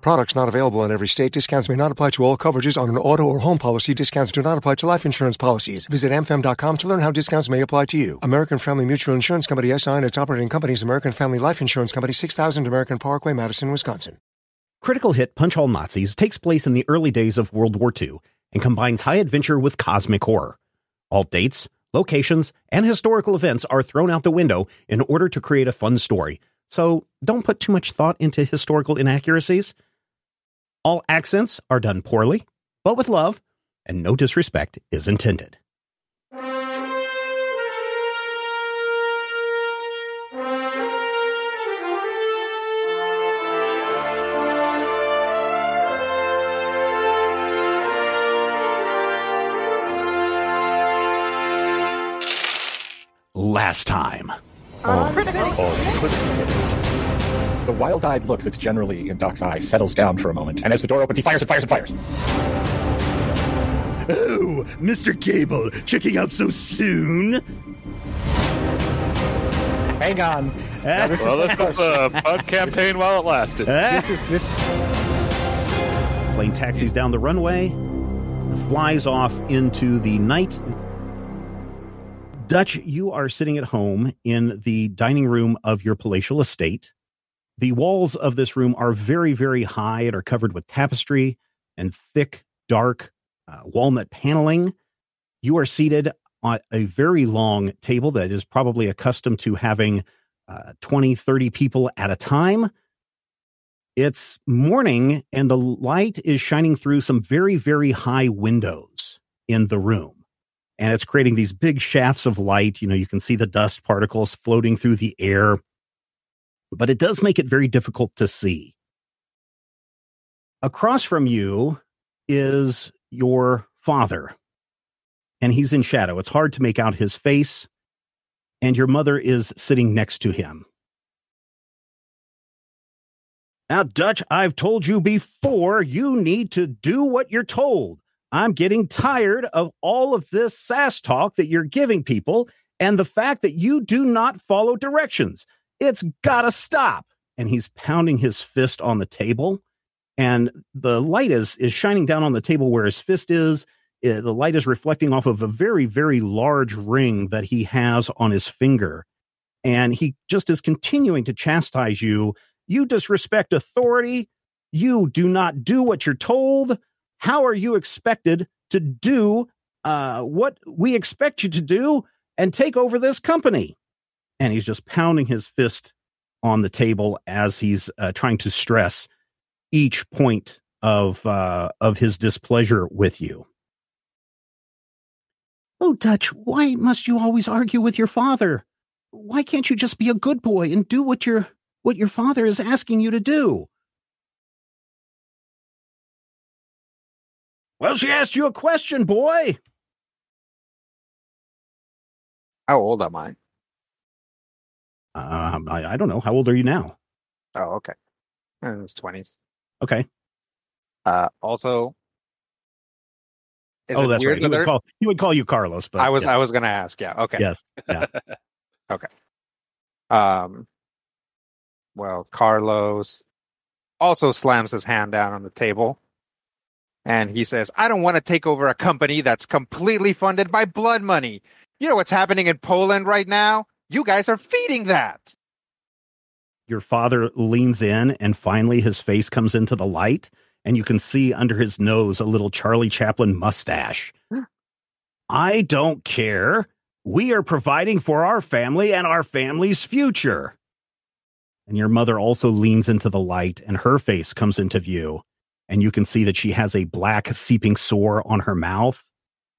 Products not available in every state. Discounts may not apply to all coverages on an auto or home policy. Discounts do not apply to life insurance policies. Visit amfam.com to learn how discounts may apply to you. American Family Mutual Insurance Company, S.I. and its operating companies, American Family Life Insurance Company, 6000 American Parkway, Madison, Wisconsin. Critical Hit Punch A Nazis takes place in the early days of World War II and combines high adventure with cosmic horror. All dates, locations, and historical events are thrown out the window in order to create a fun story, so don't put too much thought into historical inaccuracies. All accents are done poorly, but with love, and no disrespect is intended. Last time on Critical Hit. The wild-eyed look that's generally in Doc's eye settles down for a moment, and as the door opens, he fires and fires and fires. Oh, Mr. Gable, checking out so soon? Hang on. Well, this was a fun campaign while it lasted. Plane taxis down the runway, flies off into the night. Dutch, you are sitting at home in the dining room of your palatial estate. The walls of this room are very, very high and are covered with tapestry and thick, dark walnut paneling. You are seated on a very long table that is probably accustomed to having 20-30 people at a time. It's morning, and the light is shining through some very, very high windows in the room. And it's creating these big shafts of light. You know, you can see the dust particles floating through the air, but it does make it very difficult to see. Across from you is your father, and he's in shadow. It's hard to make out his face, and your mother is sitting next to him. Now, Dutch, I've told you before, you need to do what you're told. I'm getting tired of all of this sass talk that you're giving people and the fact that you do not follow directions. It's gotta stop. And he's pounding his fist on the table, and the light is shining down on the table where his fist is. The light is reflecting off of a very, very large ring that he has on his finger. And he just is continuing to chastise you. You disrespect authority. You do not do what you're told. How are you expected to do what we expect you to do and take over this company? And he's just pounding his fist on the table as he's trying to stress each point of his displeasure with you. Oh, Dutch, why must you always argue with your father? Why can't you just be a good boy and do what your father is asking you to do? Well, she asked you a question, boy. How old am I? I don't know. How old are you now? Oh, okay. I'm in his 20s. Okay. Also, oh, that's right. He would call you Carlos, but I was going to ask. Yeah. Okay. Yes. Yeah. Okay. Well, Carlos also slams his hand down on the table. And he says, I don't want to take over a company that's completely funded by blood money. You know what's happening in Poland right now? You guys are feeding that. Your father leans in, and finally his face comes into the light, and you can see under his nose a little Charlie Chaplin mustache. Huh. I don't care. We are providing for our family and our family's future. and your mother also leans into the light and her face comes into view, and you can see that she has a black seeping sore on her mouth,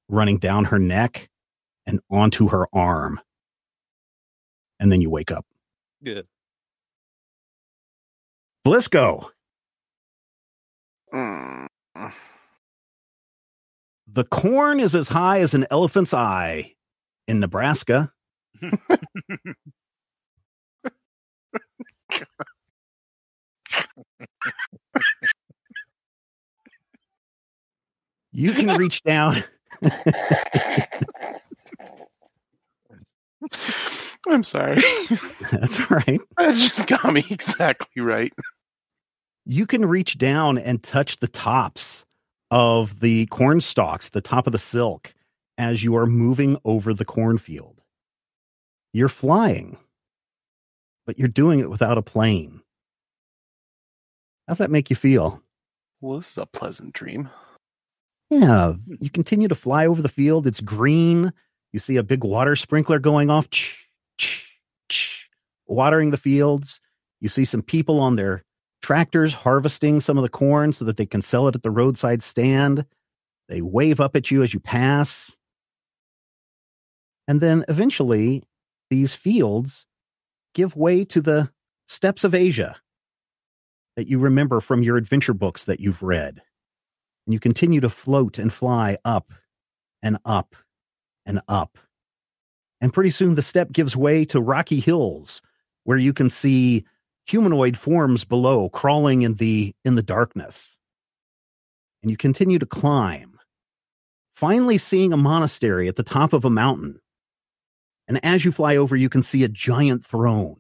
running down her neck and onto her arm. And then you wake up. Good. Blisco. The corn is as high as an elephant's eye in Nebraska. You can reach down. I'm sorry. That's all right. That just got me exactly right. You can reach down and touch the tops of the corn stalks, the top of the silk, as you are moving over the cornfield. You're flying, but you're doing it without a plane. How's that make you feel? Well, this is a pleasant dream. Yeah, you continue to fly over the field. It's green. You see a big water sprinkler going off, watering the fields. You see some people on their tractors harvesting some of the corn so that they can sell it at the roadside stand. They wave up at you as you pass. And then eventually, these fields give way to the steppes of Asia that you remember from your adventure books that you've read. And you continue to float and fly up and up and up. And pretty soon the steppe gives way to rocky hills where you can see humanoid forms below crawling in the darkness. And you continue to climb, finally seeing a monastery at the top of a mountain. And as you fly over, you can see a giant throne.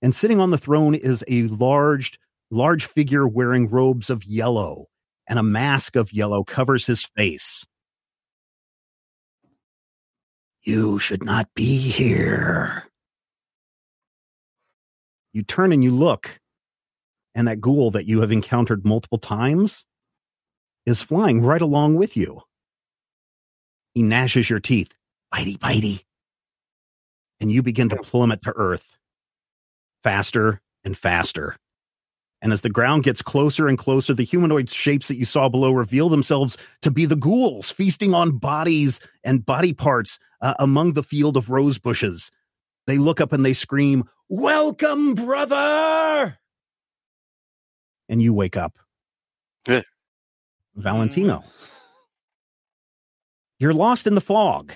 And sitting on the throne is a large figure wearing robes of yellow, and a mask of yellow covers his face. You should not be here. You turn and you look, and that ghoul that you have encountered multiple times is flying right along with you. He gnashes your teeth, bitey, bitey, and you begin to plummet to earth faster and faster. And as the ground gets closer and closer, the humanoid shapes that you saw below reveal themselves to be the ghouls feasting on bodies and body parts among the field of rose bushes. They look up and they scream, "Welcome, brother!" And you wake up. Good. Valentino. You're lost in the fog.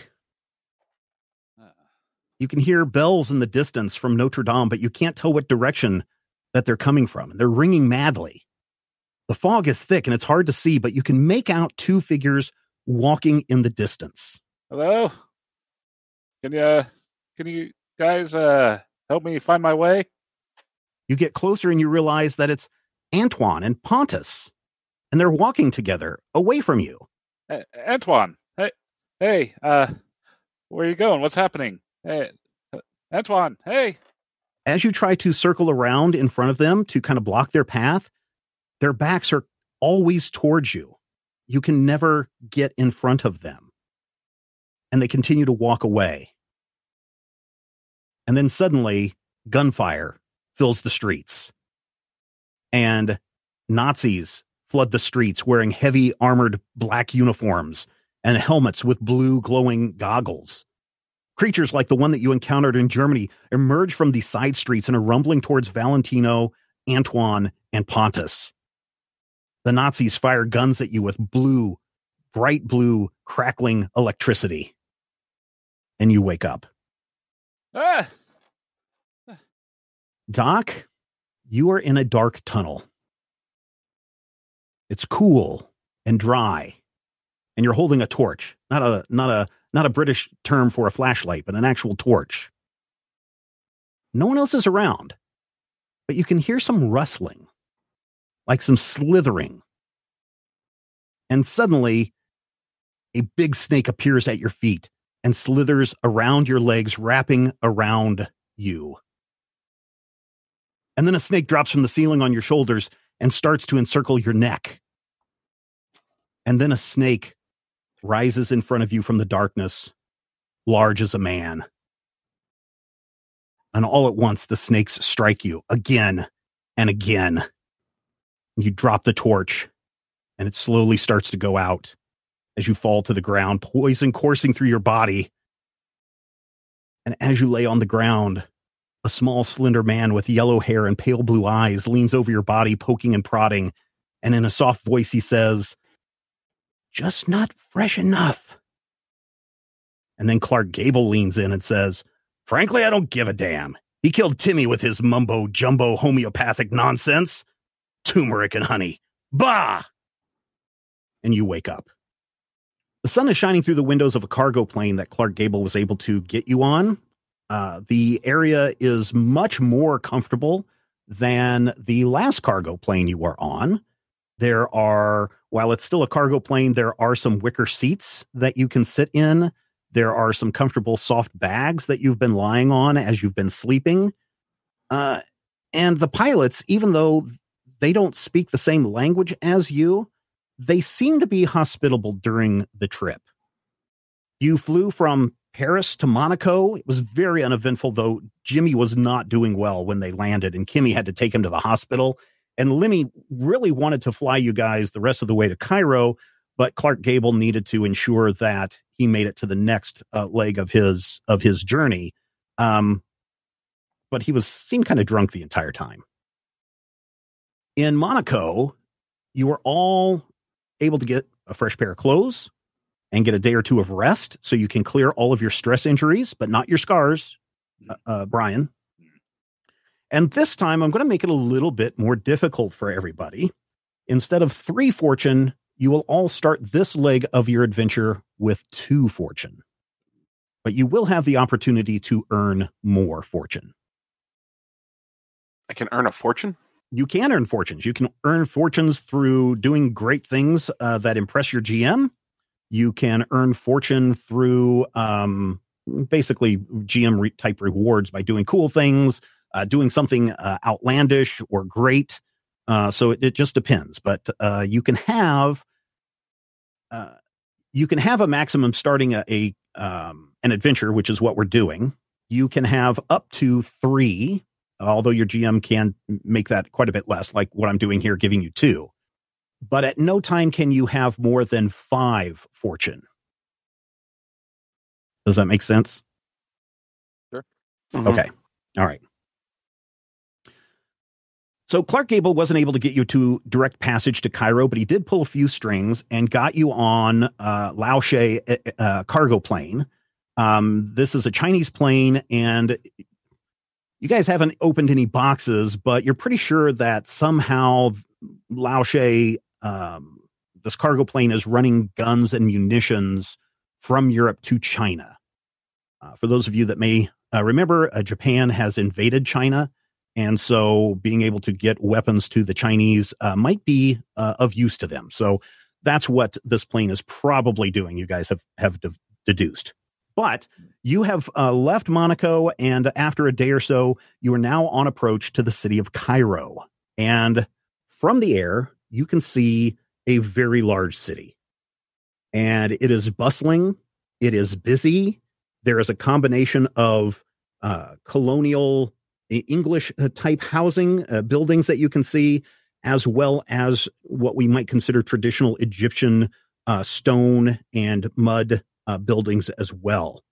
You can hear bells in the distance from Notre Dame, but you can't tell what direction that they're coming from. They're ringing madly. The fog is thick and it's hard to see, but you can make out two figures walking in the distance. Hello? Can you guys help me find my way? You get closer and you realize that it's Antoine and Pontus, and they're walking together away from you. Antoine, hey, where are you going? What's happening? Hey, Antoine, hey. As you try to circle around in front of them to kind of block their path, their backs are always towards you. You can never get in front of them. And they continue to walk away. And then suddenly, gunfire fills the streets. And Nazis flood the streets wearing heavy armored black uniforms and helmets with blue glowing goggles. Creatures like the one that you encountered in Germany emerge from the side streets and are rumbling towards Valentino, Antoine, and Pontus. The Nazis fire guns at you with bright blue, crackling electricity. And you wake up. Ah! Doc, you are in a dark tunnel. It's cool and dry, and you're holding a torch. Not a British term for a flashlight, but an actual torch. No one else is around, but you can hear some rustling, like some slithering. And suddenly, a big snake appears at your feet and slithers around your legs, wrapping around you. And then a snake drops from the ceiling on your shoulders and starts to encircle your neck. And then a snake rises in front of you from the darkness, large as a man. and all at once the snakes strike you again and again. You drop the torch, and it slowly starts to go out as you fall to the ground, poison coursing through your body. And as you lay on the ground, a small, slender man with yellow hair and pale blue eyes leans over your body, poking and prodding, and in a soft voice he says, "Just not fresh enough." And then Clark Gable leans in and says, "Frankly, I don't give a damn. He killed Timmy with his mumbo-jumbo homeopathic nonsense. Turmeric and honey. Bah!" And you wake up. The sun is shining through the windows of a cargo plane that Clark Gable was able to get you on. The area is much more comfortable than the last cargo plane you were on. There are, while it's still a cargo plane, there are some wicker seats that you can sit in. There are some comfortable soft bags that you've been lying on as you've been sleeping. And the pilots, even though they don't speak the same language as you, they seem to be hospitable during the trip. You flew from Paris to Monaco. It was very uneventful, though Jimmy was not doing well when they landed, and Kimmy had to take him to the hospital. And Lemmy really wanted to fly you guys the rest of the way to Cairo, but Clark Gable needed to ensure that he made it to the next leg of his journey. But he seemed kind of drunk the entire time. In Monaco, you were all able to get a fresh pair of clothes and get a day or two of rest so you can clear all of your stress injuries, but not your scars, Brian. And this time, I'm going to make it a little bit more difficult for everybody. Instead of 3 fortune, you will all start this leg of your adventure with 2 fortune. But you will have the opportunity to earn more fortune. I can earn a fortune? You can earn fortunes. You can earn fortunes through doing great things that impress your GM. You can earn fortune through basically GM-type rewards by doing cool things, doing something outlandish or great. So it just depends, but you can have a maximum starting an adventure, which is what we're doing. You can have up to 3, although your GM can make that quite a bit less, like what I'm doing here, giving you 2. But at no time can you have more than 5 fortune. Does that make sense? Sure. Mm-hmm. Okay. All right. So Clark Gable wasn't able to get you to direct passage to Cairo, but he did pull a few strings and got you on Laoshe cargo plane. This is a Chinese plane, and you guys haven't opened any boxes, but you're pretty sure that somehow Laoshe, this cargo plane, is running guns and munitions from Europe to China. For those of you that may remember, Japan has invaded China. And so being able to get weapons to the Chinese might be of use to them. So that's what this plane is probably doing. You guys have deduced. But you have left Monaco, and after a day or so, you are now on approach to the city of Cairo. And from the air, you can see a very large city. And it is bustling. It is busy. There is a combination of colonial English-type housing buildings that you can see, as well as what we might consider traditional Egyptian stone and mud buildings as well.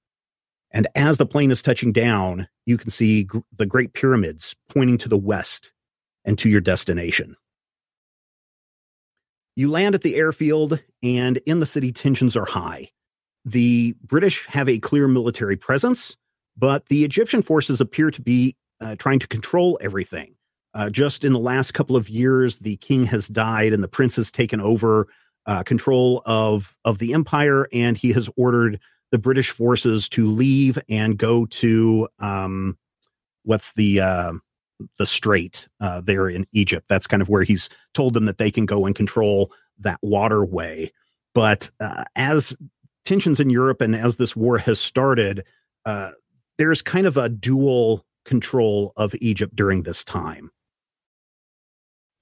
And as the plane is touching down, you can see the Great Pyramids pointing to the west and to your destination. You land at the airfield, and in the city, tensions are high. The British have a clear military presence, but the Egyptian forces appear to be trying to control everything. Just in the last couple of years, the king has died and the prince has taken over control of the empire, and he has ordered the British forces to leave and go to the strait there in Egypt. That's kind of where he's told them that they can go and control that waterway. But as tensions in Europe and as this war has started, there's kind of a dual control of Egypt during this time.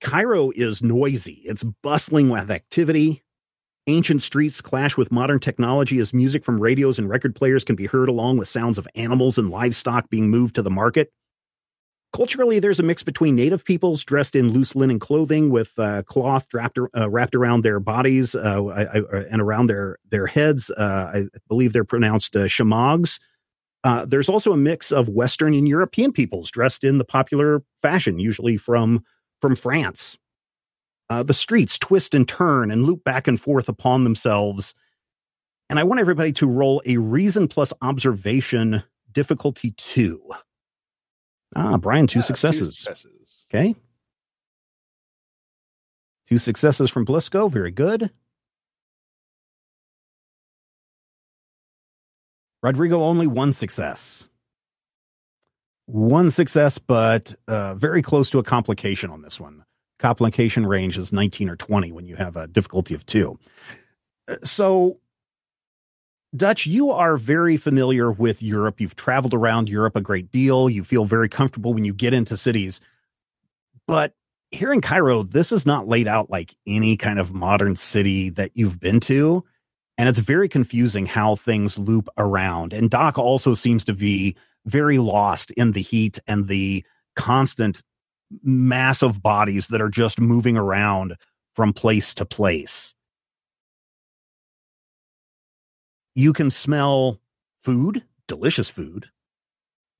Cairo is noisy. It's bustling with activity, Ancient streets clash with modern technology as music from radios and record players can be heard along with sounds of animals and livestock being moved to the market. Culturally, there's a mix between native peoples dressed in loose linen clothing with cloth wrapped around their bodies and around their heads. I believe they're pronounced shamags. There's also a mix of Western and European peoples dressed in the popular fashion, usually from France. The streets twist and turn and loop back and forth upon themselves. And I want everybody to roll a reason plus observation difficulty 2. Brian, two successes. Okay. Two successes from Blisco. Very good. Rodrigo, only one success. One success, but very close to a complication on this one. Complication range is 19 or 20 when you have a difficulty of 2. So, Dutch, you are very familiar with Europe. You've traveled around Europe a great deal. You feel very comfortable when you get into cities. But here in Cairo, this is not laid out like any kind of modern city that you've been to. And it's very confusing how things loop around. And Doc also seems to be very lost in the heat and the constant mass of bodies that are just moving around from place to place. You can smell food, delicious food.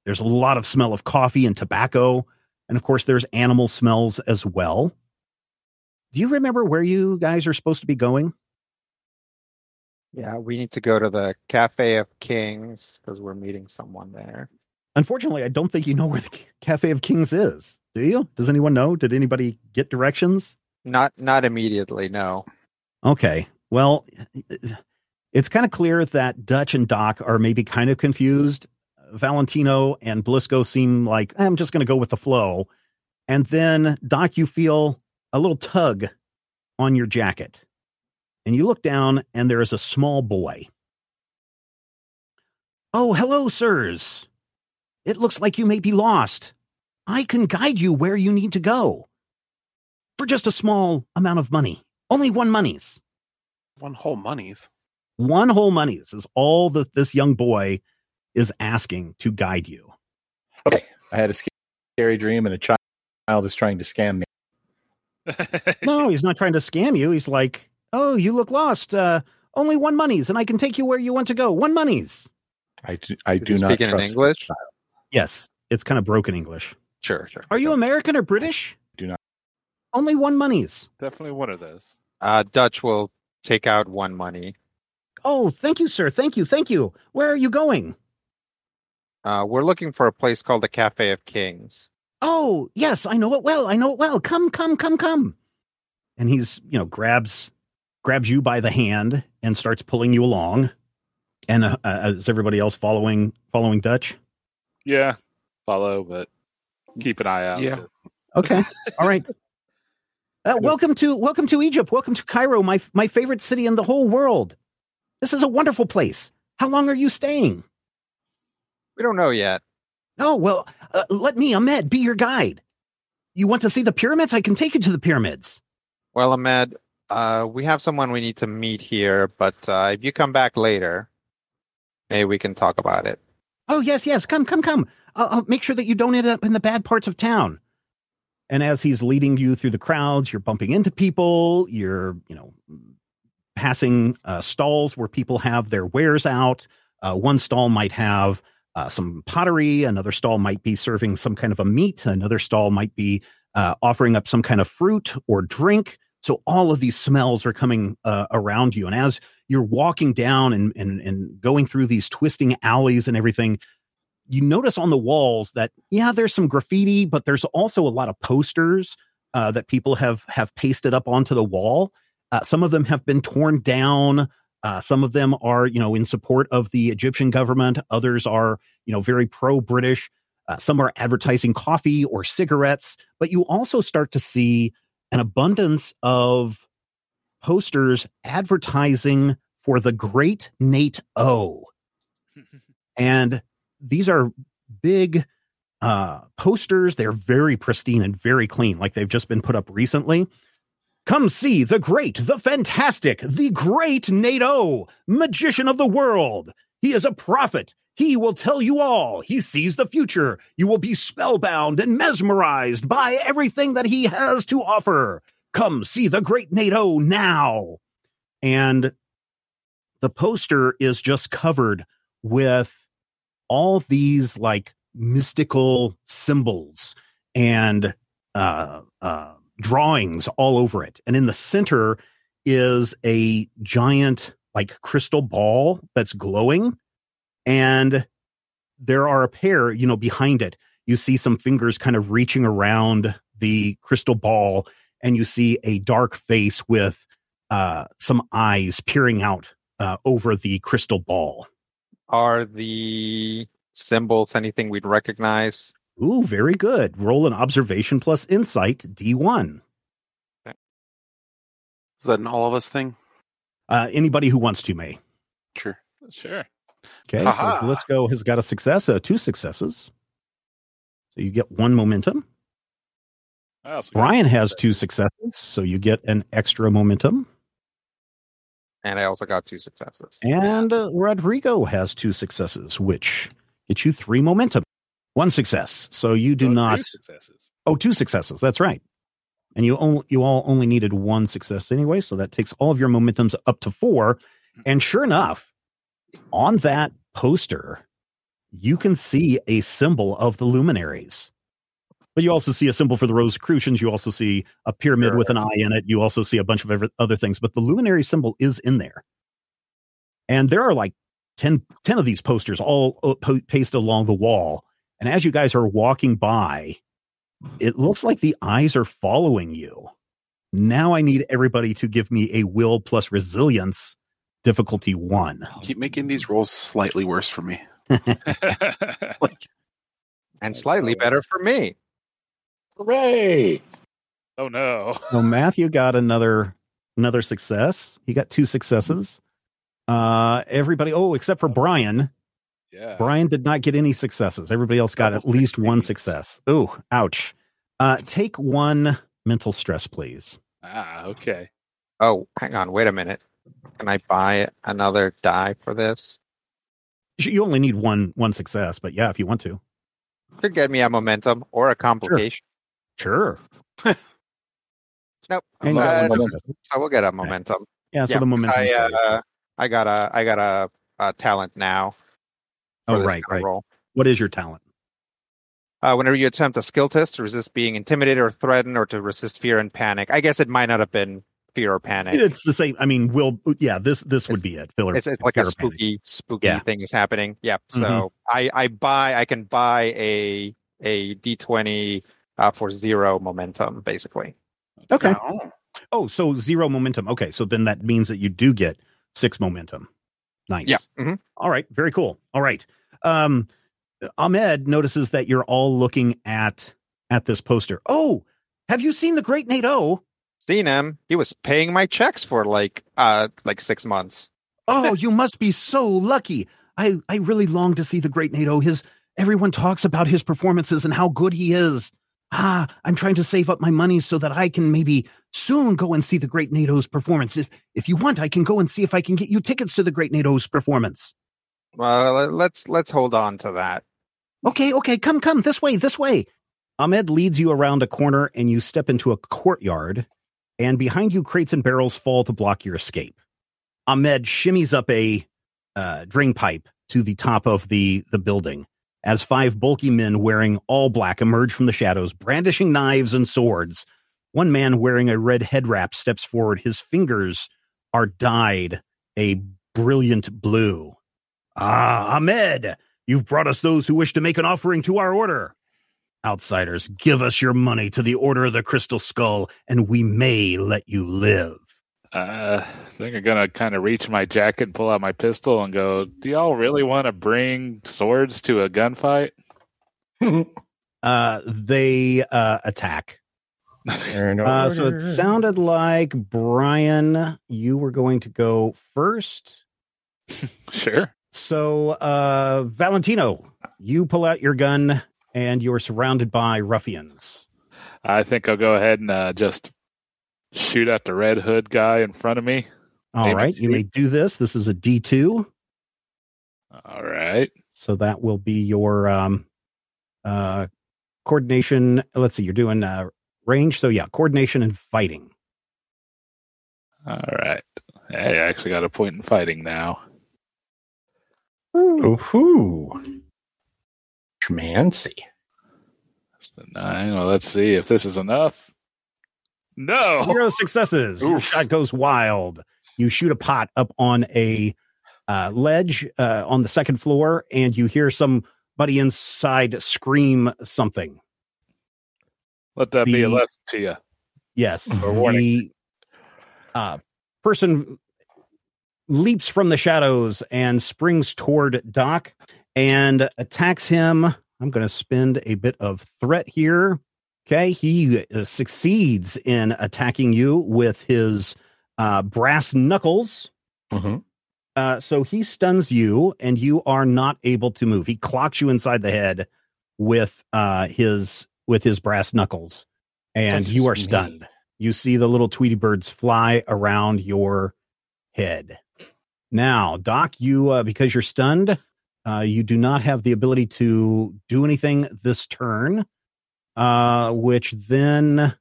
There's a lot of smell of coffee and tobacco. And of course, there's animal smells as well. Do you remember where you guys are supposed to be going? Yeah, we need to go to the Cafe of Kings because we're meeting someone there. Unfortunately, I don't think you know where the Cafe of Kings is. Do you? Does anyone know? Did anybody get directions? Not immediately, no. Okay. Well, it's kind of clear that Dutch and Doc are maybe kind of confused. Valentino and Blisco seem like, I'm just going to go with the flow. And then, Doc, you feel a little tug on your jacket. And you look down, and there is a small boy. Oh, hello, sirs. It looks like you may be lost. I can guide you where you need to go. For just a small amount of money. Only one monies. One whole monies? One whole monies is all that this young boy is asking to guide you. Okay. I had a scary dream and a child is trying to scam me. No, he's not trying to scam you. He's like, oh, you look lost. Only one monies and I can take you where you want to go. One monies. I do not speak in English. Yes. It's kind of broken English. Sure. Are you American or British? Do not. Only one monies. Definitely one of those. Dutch will take out one money. Oh, thank you, sir. Thank you. Where are you going? We're looking for a place called the Cafe of Kings. Oh, yes, I know it well. Come. And he's, grabs you by the hand and starts pulling you along. And is everybody else following Dutch? Yeah, follow, but keep an eye out. Yeah. Okay. All right. Welcome to Egypt. Welcome to Cairo, my favorite city in the whole world. This is a wonderful place. How long are you staying? We don't know yet. Oh, well, let me, Ahmed, be your guide. You want to see the pyramids? I can take you to the pyramids. Well, Ahmed, we have someone we need to meet here, but if you come back later, maybe we can talk about it. Oh, yes. Come. I'll make sure that you don't end up in the bad parts of town. And as he's leading you through the crowds, you're bumping into people, you're, passing stalls where people have their wares out. One stall might have some pottery. Another stall might be serving some kind of a meat. Another stall might be offering up some kind of fruit or drink. So all of these smells are coming around you. And as you're walking down and going through these twisting alleys and everything, you notice on the walls that, there's some graffiti, but there's also a lot of posters that people have pasted up onto the wall. Some of them have been torn down. Some of them are, in support of the Egyptian government. Others are, very pro-British. Some are advertising coffee or cigarettes. But you also start to see an abundance of posters advertising for the Great Nate-O. And these are big posters. They're very pristine and very clean, like they've just been put up recently. Come see the great, the fantastic, the great Nate-O, magician of the world. He is a prophet. He will tell you all. He sees the future. You will be spellbound and mesmerized by everything that he has to offer. Come see the great Nate-O now. And the poster is just covered with all these like mystical symbols and drawings all over it. And in the center is a giant like crystal ball that's glowing. And there are a pair, you know, behind it, you see some fingers kind of reaching around the crystal ball, and you see a dark face with some eyes peering out over the crystal ball. Are the symbols anything we'd recognize? Ooh, very good. Roll an observation plus insight, D1. Okay. Is that an all of us thing? Anybody who wants to may. Sure. Okay, so Blisco has got a success, two successes. So you get one momentum. Brian has two successes, so you get an extra momentum. And I also got two successes. And Rodrigo has two successes, which gets you three momentum. One success, so you do not... two successes, that's right. And you all only needed one success anyway, so that takes all of your momentums up to four. And sure enough, on that poster, you can see a symbol of the luminaries. But you also see a symbol for the Rosicrucians. You also see a pyramid with an eye in it. You also see a bunch of other things. But the luminary symbol is in there. And there are like 10 of these posters all pasted along the wall. And as you guys are walking by, it looks like the eyes are following you. Now I need everybody to give me a will plus resilience difficulty 1. Keep making these rolls slightly worse for me. And slightly better for me. Hooray! Oh, no. So Matthew got another success. He got two successes. Everybody, except for Brian. Yeah. Brian did not get any successes. Everybody else got at least one success. Ooh, ouch. Take one mental stress, please. Ah, okay. Oh, hang on. Wait a minute. Can I buy another die for this? You only need one success, but yeah, if you want to. Could get me a momentum or a complication. Sure. Nope. I will get a momentum. Yeah, so the momentum. I got a talent now. Oh, right. Roll. What is your talent? Whenever you attempt a skill test to resist being intimidated or threatened or to resist fear and panic. I guess it might not have been fear or panic. It's the same. I mean, this would be it. It's like a spooky thing is happening. Yep. Mm-hmm. So I can buy a D20 for zero momentum, basically. Okay. Wow. Oh, so zero momentum. Okay. So then that means that you do get 6 momentum. Nice. Yeah. Mm-hmm. All right. Very cool. All right. Ahmed notices that you're all looking at this poster. Oh, have you seen the great Nate-O? Seen him. He was paying my checks for like 6 months. Oh, you must be so lucky. I really long to see the great Nate-O. Everyone talks about his performances and how good he is. I'm trying to save up my money so that I can maybe soon go and see the great Nate-O's performance. If you want, I can go and see if I can get you tickets to the great Nate-O's performance. Well, let's hold on to that. Okay, come this way. Ahmed leads you around a corner, and you step into a courtyard, and behind you, crates and barrels fall to block your escape. Ahmed shimmies up a drain pipe to the top of the building, as 5 bulky men wearing all black emerge from the shadows, brandishing knives and swords. One man wearing a red head wrap steps forward. His fingers are dyed a brilliant blue. Ah, Ahmed, you've brought us those who wish to make an offering to our order. Outsiders, give us your money to the Order of the Crystal Skull, and we may let you live. I think I'm going to kind of reach my jacket and pull out my pistol and go, do y'all really want to bring swords to a gunfight? They attack. So it sounded like, Brian, you were going to go first. Sure. So, Valentino, you pull out your gun and you're surrounded by ruffians. I think I'll go ahead and just shoot at the Red Hood guy in front of me. All right, you may do this. This is a D2. All right. So that will be your coordination. Let's see, you're doing range. So yeah, coordination and fighting. All right. Hey, I actually got a point in fighting now. Ooh. Schmancy. That's the 9. Well, let's see if this is enough. No. 0 successes. Your shot goes wild. You shoot a pot up on a ledge on the second floor, and you hear somebody inside scream something. Let that be a lesson to you. Yes. Or warning. The person leaps from the shadows and springs toward Doc and attacks him. I'm going to spend a bit of threat here. Okay, he succeeds in attacking you with his brass knuckles. Mm-hmm. So he stuns you, and you are not able to move. He clocks you inside the head with his brass knuckles, and you are stunned. You see the little Tweety birds fly around your head. Now, Doc, you because you're stunned, you do not have the ability to do anything this turn, which then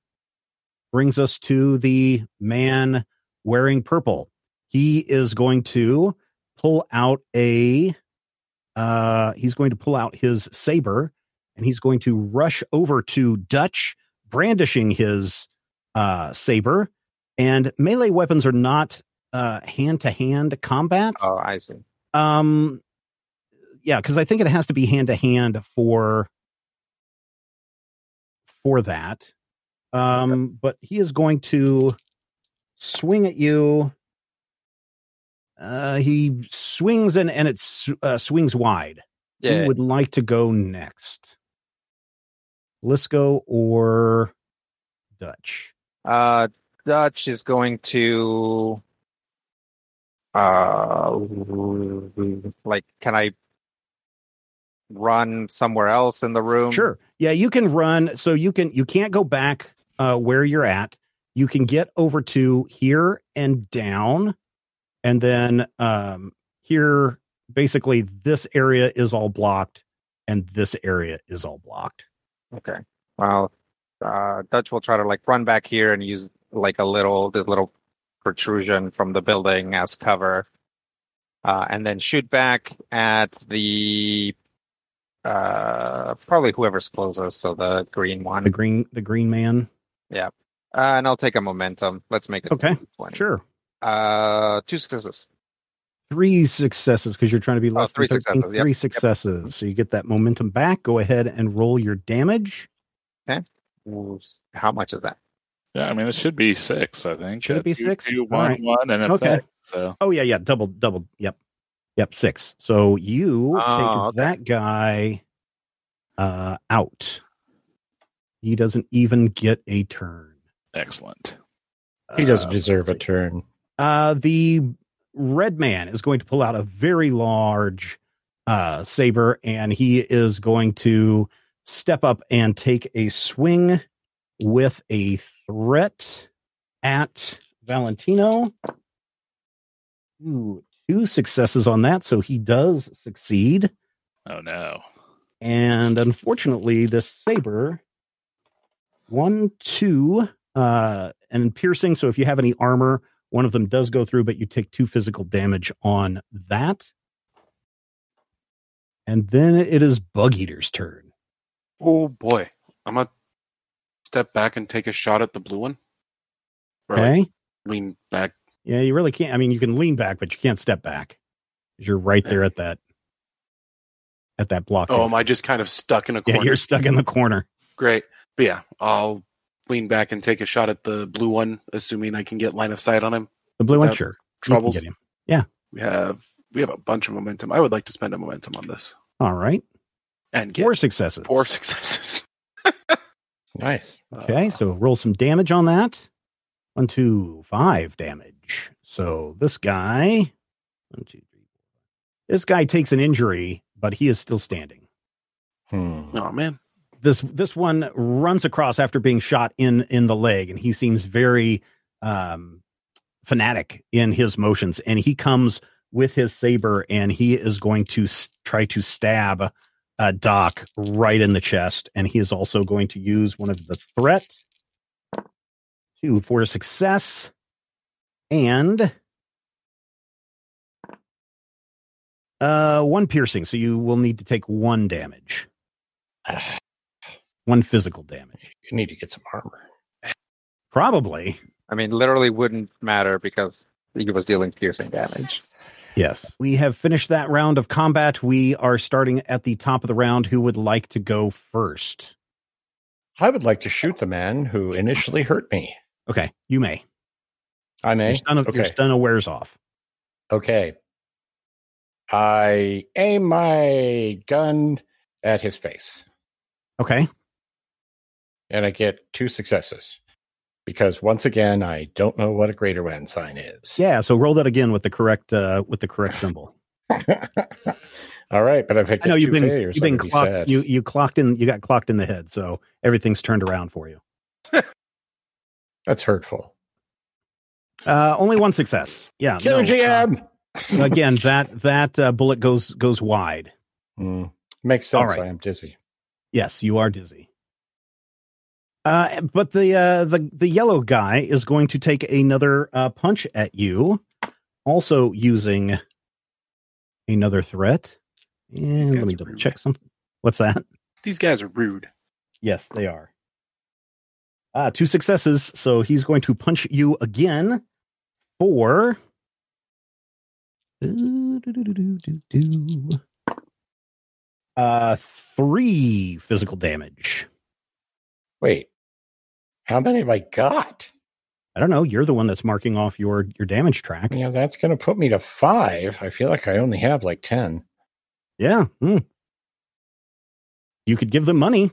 brings us to the man wearing purple. He is going to pull out his saber, and he's going to rush over to Dutch, brandishing his saber. And melee weapons are not hand-to-hand combat. Oh, I see. Yeah, because I think it has to be hand-to-hand for that. But he is going to swing at you. He swings and it swings wide. Yeah. Who would like to go next? Lisco or Dutch? Dutch is going to can I run somewhere else in the room? Sure. Yeah, you can run. So you can't go back where you're at. You can get over to here and down. And then here, basically, this area is all blocked, and this area is all blocked. Okay. Well, Dutch will try to run back here and use this little protrusion from the building as cover, and then shoot back at the probably whoever's closest. So the green one, the green man. Yeah. And I'll take a momentum. Let's make it. Okay. 20. Sure. 2 successes. 3 successes, because you're trying to be less than 13. Successes. Yep. 3 successes. Yep. So you get that momentum back. Go ahead and roll your damage. Okay. How much is that? Yeah, I mean, it should be 6, I think. Should it be 6? 2, 1, 1, and effect. Okay. So. Oh, yeah. Double. Yep, 6. So you take that guy out. He doesn't even get a turn. Excellent. He doesn't deserve a turn. The red man is going to pull out a very large saber, and he is going to step up and take a swing with a threat at Valentino. Ooh, 2 successes on that, so he does succeed. Oh, no. And unfortunately, the saber, 1, 2... and piercing, so if you have any armor, one of them does go through, but you take 2 physical damage on that. And then it is Bug Eater's turn. Oh, boy. I'm going to step back and take a shot at the blue one. Or okay. Lean back. Yeah, you really can't. I mean, you can lean back, but you can't step back. You're right there at that block. Oh, am I just kind of stuck in a corner? Yeah, you're stuck in the corner. Great. But yeah, I'll lean back and take a shot at the blue one, assuming I can get line of sight on him. The blue one, sure. Troubles. Get him. Yeah. We have a bunch of momentum. I would like to spend a momentum on this. All right. And get 4 successes. 4 successes. Nice. Okay, so roll some damage on that. 1, 2, 5 damage. So this guy. 1, 2, 3, 4. This guy takes an injury, but he is still standing. Oh man. This one runs across after being shot in the leg, and he seems very fanatic in his motions, and he comes with his saber, and he is going to try to stab Doc right in the chest, and he is also going to use one of the threats for success, and one piercing, so you will need to take one damage. One physical damage. You need to get some armor. Probably. I mean, literally wouldn't matter because he was dealing piercing damage. Yes. We have finished that round of combat. We are starting at the top of the round. Who would like to go first? I would like to shoot the man who initially hurt me. Okay. You may. I may? Your stun wears off. Okay. I aim my gun at his face. Okay. And I get 2 successes. Because once again, I don't know what a greater than sign is. Yeah, so roll that again with the correct symbol. All right, but I've hit. I know you've been clocked. You clocked in. You got clocked in the head, so everything's turned around for you. That's hurtful. Only one success. Yeah. Kill GM. Again, that bullet goes wide. Makes sense. Right. I am dizzy. Yes, you are dizzy. But the yellow guy is going to take another punch at you, also using another threat. And let me double check something. What's that? These guys are rude. Yes, they are. 2 successes, so he's going to punch you again for 3 physical damage. Wait. How many have I got? I don't know. You're the one that's marking off your damage track. Yeah, that's going to put me to 5. I feel like I only have like 10. Yeah. Mm. You could give them money.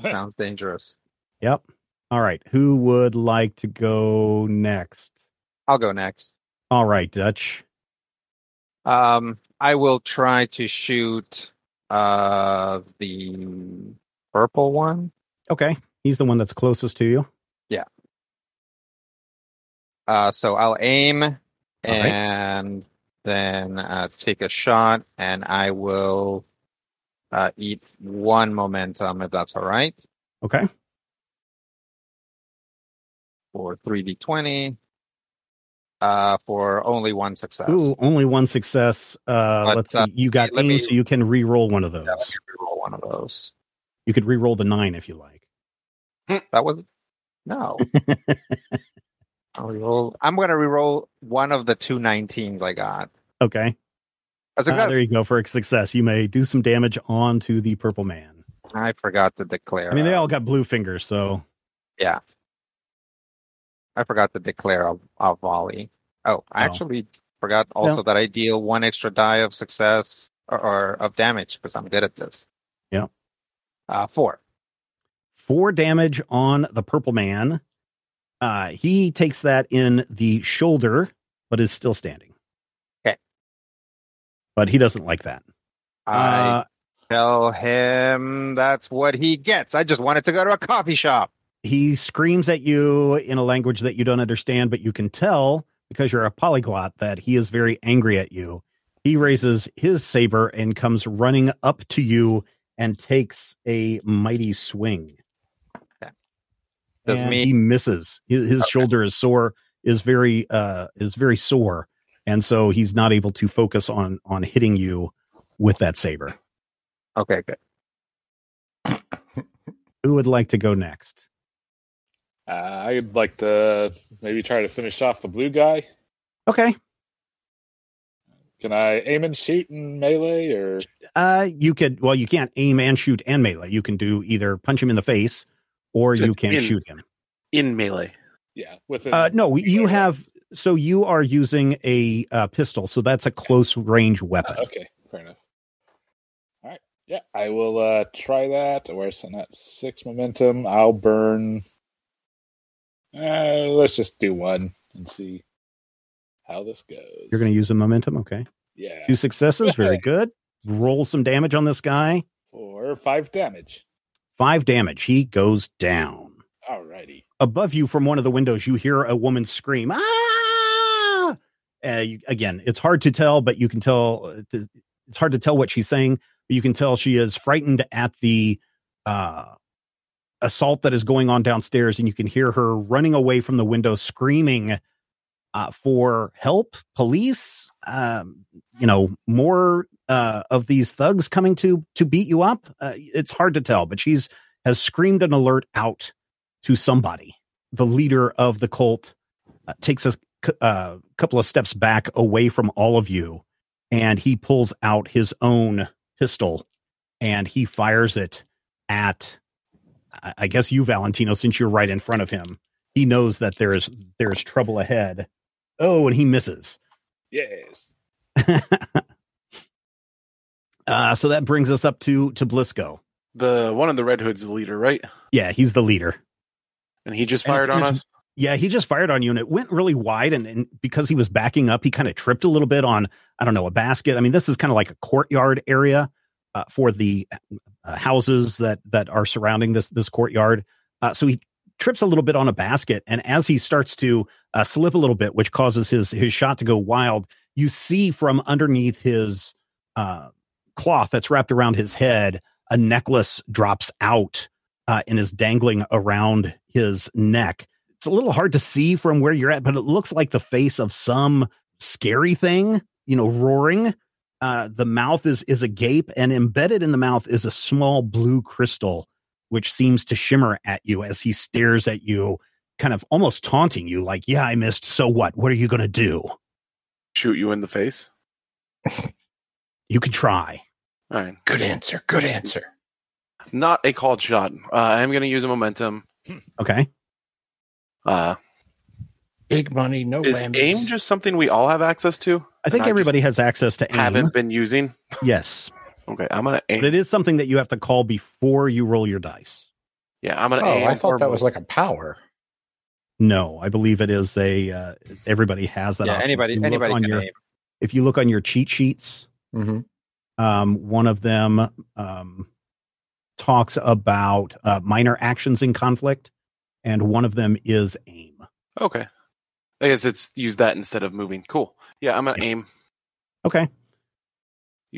Sounds dangerous. Yep. All right. Who would like to go next? I'll go next. All right, Dutch. I will try to shoot the purple one. Okay. He's the one that's closest to you. Yeah. So I'll aim and then take a shot, and I will eat 1 momentum, if that's all right. Okay. For 3d20 for only 1 success. Ooh, only 1 success. Let's see. You got aim, so you can re-roll one of those. Yeah, let me re-roll one of those. You could re-roll the 9 if you like. That wasn't... No. I'm going to re-roll one of the 2 19s I got. Okay. There you go for a success. You may do some damage onto the purple man. I forgot to declare. I mean, they all got blue fingers, so... Yeah. I forgot to declare a volley. Oh, I actually forgot also that I deal 1 extra die of success or of damage because I'm good at this. Yeah. 4 damage on the purple man. He takes that in the shoulder, but is still standing. Okay. But he doesn't like that. I tell him that's what he gets. I just wanted to go to a coffee shop. He screams at you in a language that you don't understand, but you can tell because you're a polyglot that he is very angry at you. He raises his saber and comes running up to you and takes a mighty swing. Okay. He misses. His shoulder is very sore, and so he's not able to focus on hitting you with that saber. Okay, good. Who would like to go next? I'd like to maybe try to finish off the blue guy. Okay. Can I aim and shoot and melee, or? You could. Well, you can't aim and shoot and melee. You can do either punch him in the face, or you can shoot him in melee. Yeah. With no, you have. So you are using a pistol, so that's a close range weapon. Okay, fair enough. All right. Yeah, I will try that. Where's that 6 momentum? I'll burn. Let's just do 1 and see how this goes. You're going to use a momentum, okay? Yeah. 2 successes, very good. Roll some damage on this guy. 5 damage. 5 damage. He goes down. Alrighty. above you from one of the windows, you hear a woman scream. Ah! Again, it's hard to tell, but you can tell. It's hard to tell what she's saying, but you can tell she is frightened at the assault that is going on downstairs, and you can hear her running away from the window, screaming for help, police, more of these thugs coming to beat you up. It's hard to tell, but she's has screamed an alert out to somebody. The leader of the cult takes a couple of steps back away from all of you, and he pulls out his own pistol and he fires it at, I guess, you, Valentino, since you're right in front of him. He knows that there is trouble ahead. Oh, and he misses. Yes. So that brings us up to Blisco. The one in the red hood's the leader, right? Yeah, he's the leader. And he just fired on us? Yeah, he just fired on you, and it went really wide. And because he was backing up, he kind of tripped a little bit on, I don't know, a basket. I mean, this is kind of like a courtyard area for the houses that are surrounding this courtyard. So he trips a little bit on a basket, and as he starts to slip a little bit, which causes his shot to go wild, you see from underneath his cloth that's wrapped around his head, a necklace drops out and is dangling around his neck. It's a little hard to see from where you're at, but it looks like the face of some scary thing, roaring. The mouth is agape, and embedded in the mouth is a small blue crystal, which seems to shimmer at you as he stares at you, kind of almost taunting you, like, yeah, I missed, so what? What are you going to do? Shoot you in the face? You can try. All right. Good answer. Not a called shot. I'm going to use a momentum. Okay. Big money, no is lambs. AIM just something we all have access to? I think everybody has access to AIM. Haven't been using? Yes. Okay, I'm going to AIM. But it is something that you have to call before you roll your dice. Yeah, I'm going to AIM. Oh, I thought that was like a power. No, I believe it is a... everybody has that option. Anybody can AIM. If you look on your cheat sheets, mm-hmm. One of them talks about minor actions in conflict, and one of them is AIM. Okay. I guess it's use that instead of moving. Cool. Yeah, I'm going to AIM. Okay.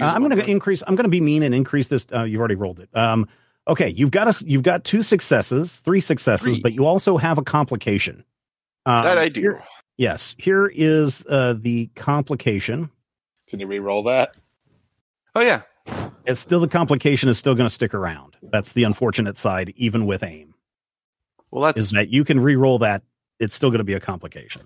I'm going to increase. I'm going to be mean and increase this. You've already rolled it. Okay, you've got three successes, but you also have a complication. That I do. Here is the complication. Can you re-roll that? Oh yeah. It's still the complication is still going to stick around. That's the unfortunate side, even with AIM. Well, is that you can re-roll that. It's still going to be a complication.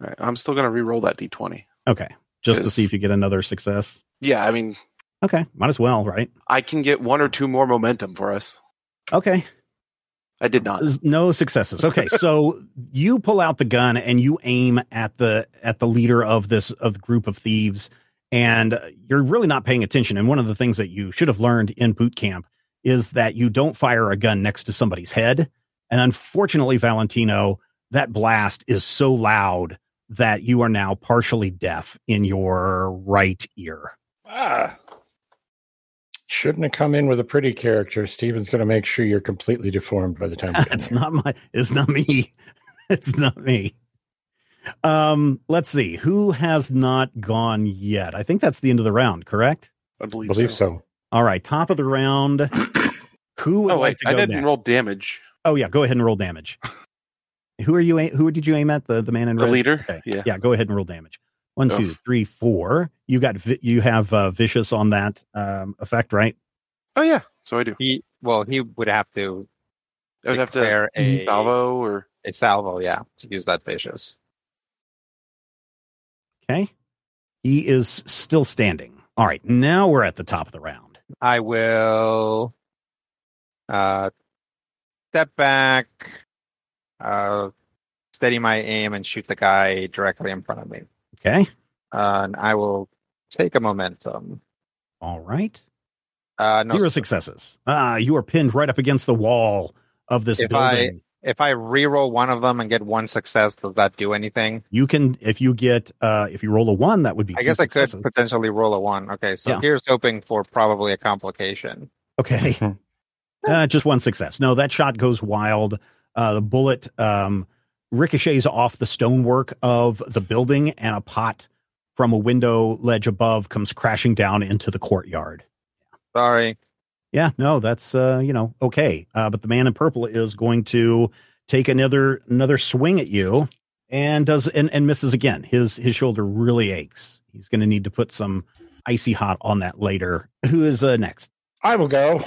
All right, I'm still going to re-roll that d20. Okay, just to see if you get another success. Yeah, I mean... Okay, might as well, right? I can get one or two more momentum for us. Okay. I did not. No successes. Okay, so you pull out the gun and you aim at the leader of this group of thieves, and you're really not paying attention. And one of the things that you should have learned in boot camp is that you don't fire a gun next to somebody's head. And unfortunately, Valentino, that blast is so loud that you are now partially deaf in your right ear. Ah. Shouldn't have come in with a pretty character. Steven's going to make sure you're completely deformed by the time. It's not me. Let's see who has not gone yet. I think that's the end of the round, correct? I believe so. All right. Top of the round. Who would like to go next? I didn't roll damage. Oh yeah. Go ahead and roll damage. Who did you aim at? The man in red? The leader. Okay. Yeah. Go ahead and roll damage. 1, 2, 3, 4. You have vicious on that effect, right? Oh yeah, so I do. He would have to. I would have to a salvo, yeah, to use that vicious. Okay, he is still standing. All right, now we're at the top of the round. I will step back, steady my aim, and shoot the guy directly in front of me. Okay. And I will take a momentum. All right. Zero successes. You are pinned right up against the wall of this building. If I re-roll one of them and get one success, does that do anything? You can, if you roll a one, that would be two successes. I could potentially roll a one. Okay, so here's hoping for probably a complication. Okay. Just one success. No, that shot goes wild. The bullet ricochets off the stonework of the building, and a pot from a window ledge above comes crashing down into the courtyard. Sorry. Yeah, no, that's, okay. But the man in purple is going to take another swing at you and does and misses again. His shoulder really aches. He's going to need to put some icy hot on that later. Who is next? I will go.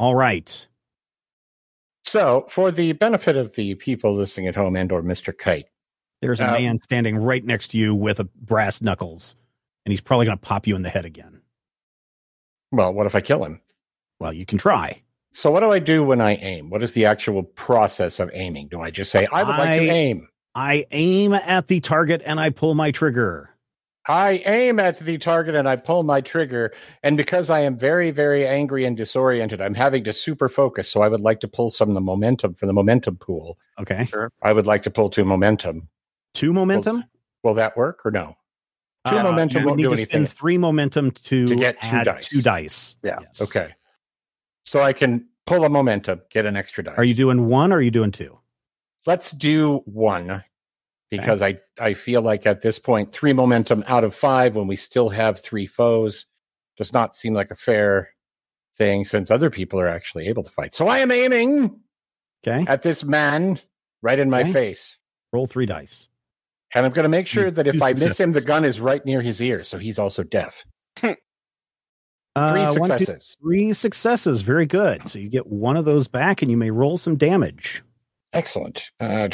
All right. So for the benefit of the people listening at home and or Mr. Kite, there's a man standing right next to you with a brass knuckles, and he's probably going to pop you in the head again. Well, what if I kill him? Well, you can try. So what do I do when I aim? What is the actual process of aiming? Do I just say, I would like to aim? I aim at the target and I pull my trigger. I aim at the target and I pull my trigger. And because I am very, very angry and disoriented, I'm having to super focus. So I would like to pull some of the momentum from the momentum pool. Okay. Sure. I would like to pull two momentum. Two momentum? Will that work or no? Two momentum won't do anything. You need to spend three momentum to get two dice. Yeah. Yes. Okay. So I can pull a momentum, get an extra die. Are you doing one or are you doing two? Let's do one, because okay. I feel like at this point, three momentum out of five when we still have three foes does not seem like a fair thing, since other people are actually able to fight. So I am aiming at this man right in my face. Roll three dice. And I'm going to make sure that if I miss him, the gun is right near his ear, so he's also deaf. Three successes. Very good. So you get one of those back and you may roll some damage. Excellent. My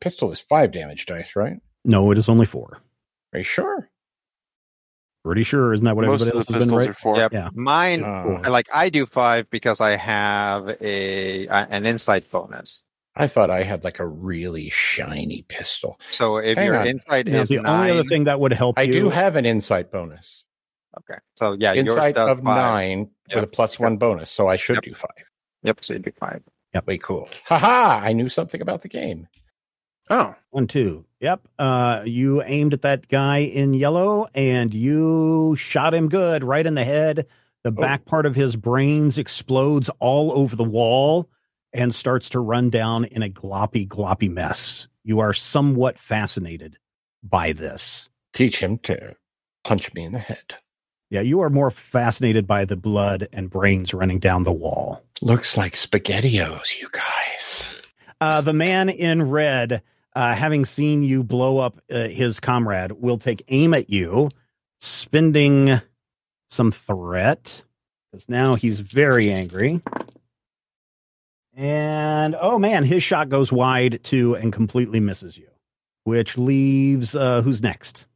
pistol is 5 damage dice, right? No, it is only 4. Are you sure? Pretty sure. Isn't that what everybody else has been, right? Yep. Yeah. Mine, I do 5 because I have an insight bonus. I thought I had a really shiny pistol. So if your insight is the 9, only other thing that would help you. I do have an insight bonus. Okay. So yeah, insight of 9 with a +1 bonus. So I should do 5. Yep. So you do 5. Yep. Way cool. Haha! I knew something about the game. Oh. 1, 2. Yep. You aimed at that guy in yellow and you shot him good right in the head. The back part of his brains explodes all over the wall and starts to run down in a gloppy mess. You are somewhat fascinated by this. Teach him to punch me in the head. Yeah, you are more fascinated by the blood and brains running down the wall. Looks like SpaghettiOs, you guys. The man in red, having seen you blow up his comrade, will take aim at you, spending some threat, because now he's very angry. And, his shot goes wide, too, and completely misses you, which leaves, who's next?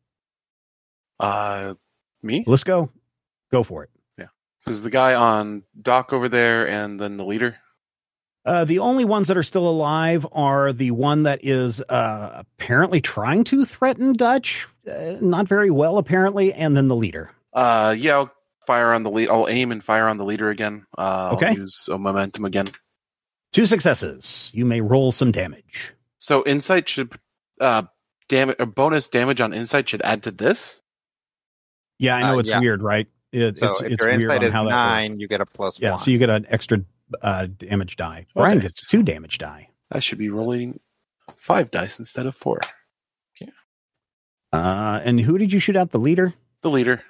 Me? Let's go. Go for it. Yeah. So is the guy on dock over there and then the leader? The only ones that are still alive are the one that is apparently trying to threaten Dutch. Not very well, apparently. And then the leader. I'll fire on the lead. I'll aim and fire on the leader again. I'll use momentum again. 2 successes. You may roll some damage. So insight should bonus damage on insight should add to this. Yeah, I know it's weird, right? If your insight is 9, you get a +1. Yeah, so you get an extra damage die. Brian gets 2 damage die. I should be rolling 5 dice instead of 4. Yeah. And who did you shoot at? The leader? The leader.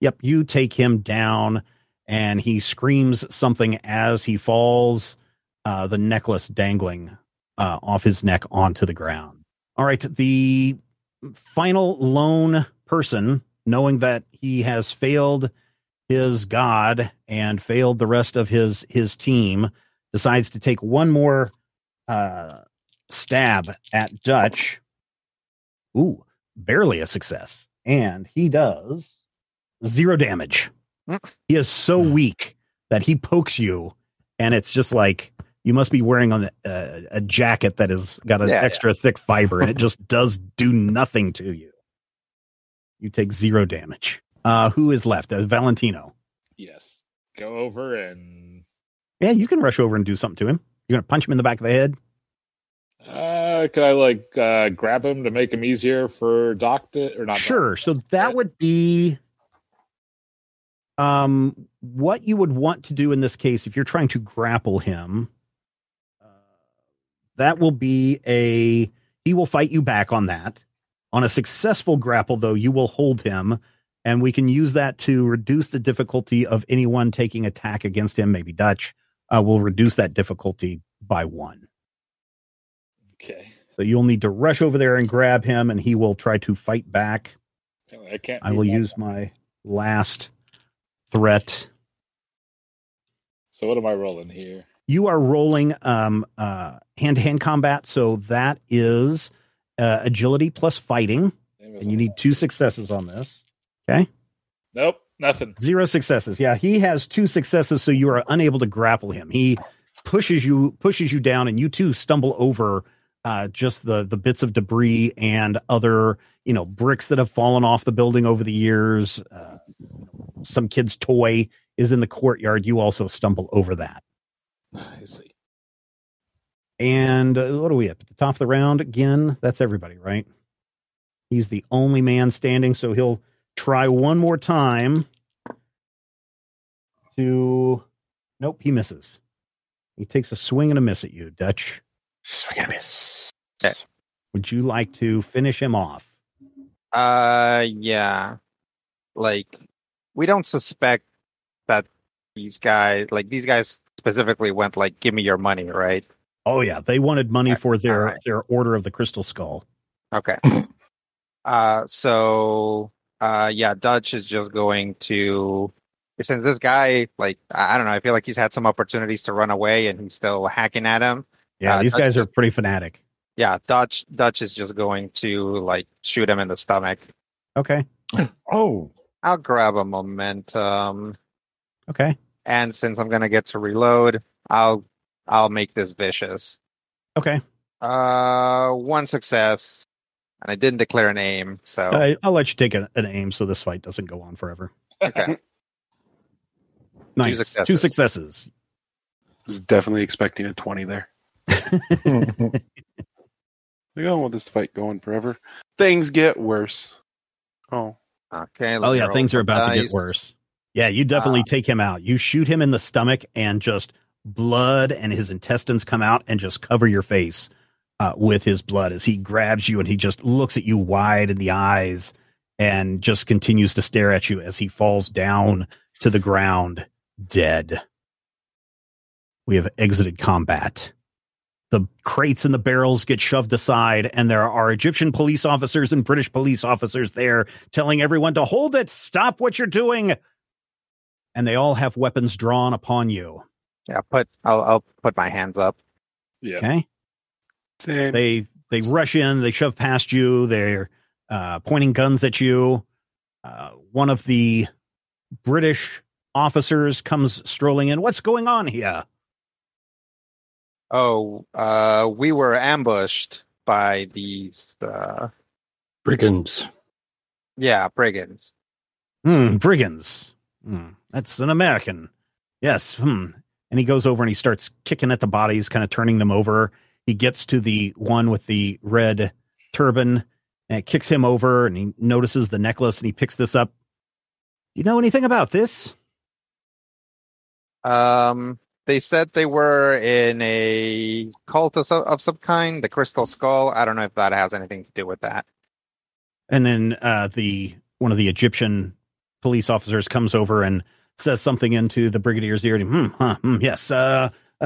Yep, you take him down, and he screams something as he falls, the necklace dangling off his neck onto the ground. All right, the final lone person, knowing that he has failed his god and failed the rest of his team, decides to take one more stab at Dutch. Ooh, barely a success. And he does 0 damage. He is so weak that he pokes you, and it's just like you must be wearing on a jacket that has got an extra thick fiber, and it just does do nothing to you. You take 0 damage. Who is left? Valentino. Yes. Go over and... Yeah, you can rush over and do something to him. You're going to punch him in the back of the head? Could I, grab him to make him easier for Doc to... Or not? Sure. So that would be... What you would want to do in this case, if you're trying to grapple him, that will be he will fight you back on that. On a successful grapple, though, you will hold him, and we can use that to reduce the difficulty of anyone taking attack against him. Maybe Dutch will reduce that difficulty by 1. Okay. So you'll need to rush over there and grab him, and he will try to fight back. I will use my last threat. So what am I rolling here? You are rolling hand-to-hand combat, so that is agility plus fighting, and you need 2 successes on this. Okay? Nope, nothing. 0 successes. Yeah, he has 2 successes, so you are unable to grapple him. He pushes you down, and you too stumble over just the bits of debris and other, bricks that have fallen off the building over the years. Some kid's toy is in the courtyard. You also stumble over that. I see. And what are we at the top of the round again? That's everybody, right? He's the only man standing, so he'll try one more time to... Nope, he misses. He takes a swing and a miss at you, Dutch. Swing and a miss. Okay. Would you like to finish him off? Yeah. We don't suspect that these guys specifically went give me your money, right? Oh yeah, they wanted money for their Order of the Crystal Skull. Okay. Dutch is just going to, since this guy, I don't know, I feel like he's had some opportunities to run away and he's still hacking at him. Yeah, these guys are pretty fanatic. Yeah, Dutch is just going to shoot him in the stomach. Okay. Oh, I'll grab a momentum. Okay. And since I'm gonna get to reload, I'll make this vicious. Okay. 1 success, and I didn't declare an aim, so I'll let you take an aim so this fight doesn't go on forever. Okay. Nice. 2 successes. I was definitely expecting a 20 there. We don't want this fight going forever. Things get worse. Oh. Okay. Oh yeah, things are about to get worse. Yeah, you definitely take him out. You shoot him in the stomach and just blood and his intestines come out and just cover your face with his blood as he grabs you and he just looks at you wide in the eyes and just continues to stare at you as he falls down to the ground dead. We have exited combat. The crates and the barrels get shoved aside, and there are Egyptian police officers and British police officers there telling everyone to hold it, stop what you're doing. And they all have weapons drawn upon you. Yeah, I'll put my hands up. Yeah. Okay. Same. They rush in, they shove past you, they're pointing guns at you. One of the British officers comes strolling in. What's going on here? Oh, we were ambushed by these... brigands. Yeah, brigands. Brigands. That's an American. Yes. And he goes over and he starts kicking at the bodies, kind of turning them over. He gets to the one with the red turban and it kicks him over and he notices the necklace and he picks this up. You know anything about this? They said they were in a cult of some kind, the Crystal Skull. I don't know if that has anything to do with that. And then one of the Egyptian police officers comes over and says something into the brigadier's ear. Yes,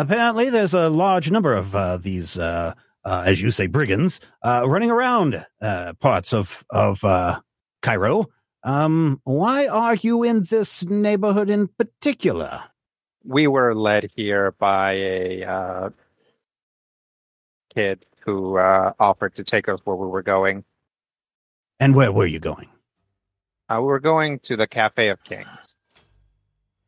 apparently there's a large number of these, as you say, brigands running around parts of Cairo. Why are you in this neighborhood in particular? We were led here by a kid who offered to take us where we were going. And where were you going? We were going to the Cafe of Kings.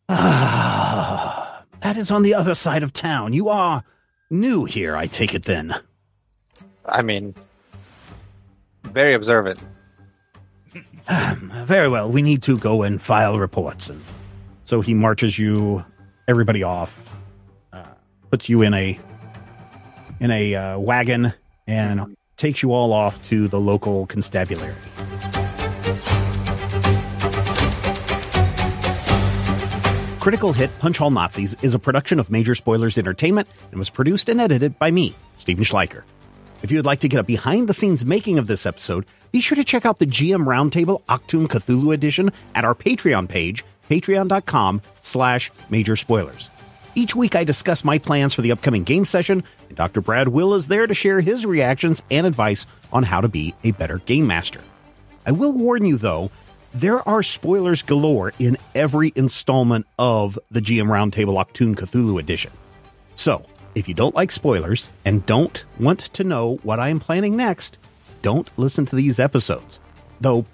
Ah, that is on the other side of town. You are new here, I take it then. I mean, very observant. Very well, we need to go and file reports. And so he marches you... everybody off, puts you in a wagon and takes you all off to the local constabulary. Critical Hit Punch A Nazis is a production of Major Spoilers Entertainment and was produced and edited by me, Steven Schleicher. If you would like to get a behind-the-scenes making of this episode, be sure to check out the GM Roundtable Octum Cthulhu edition at our Patreon page, patreon.com/majorspoilers. Each week I discuss my plans for the upcoming game session, and Dr. Brad Will is there to share his reactions and advice on how to be a better game master. I will warn you, though, there are spoilers galore in every installment of the GM Roundtable Octum Cthulhu edition. So, if you don't like spoilers and don't want to know what I am planning next, don't listen to these episodes. Though,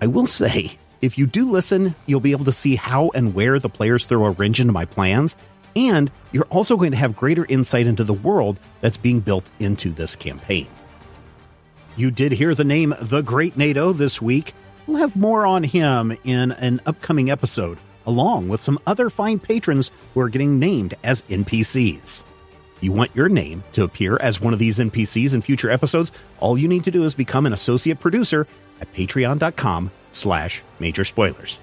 I will say, if you do listen, you'll be able to see how and where the players throw a wrench into my plans, and you're also going to have greater insight into the world that's being built into this campaign. You did hear the name The Great Nate-O this week. We'll have more on him in an upcoming episode, along with some other fine patrons who are getting named as NPCs. You want your name to appear as one of these NPCs in future episodes? All you need to do is become an associate producer at patreon.com/majorspoilers.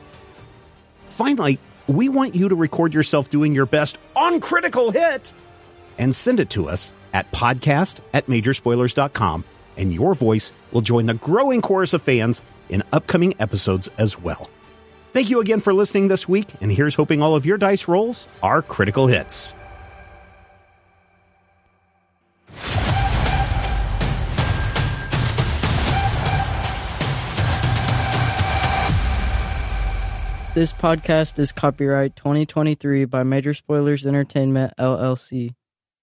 Finally, we want you to record yourself doing your best on Critical Hit and send it to us at podcast@majorspoilers.com, and your voice will join the growing chorus of fans in upcoming episodes as well. Thank you again for listening this week, and here's hoping all of your dice rolls are critical hits. This podcast is copyright 2023 by Major Spoilers Entertainment, LLC.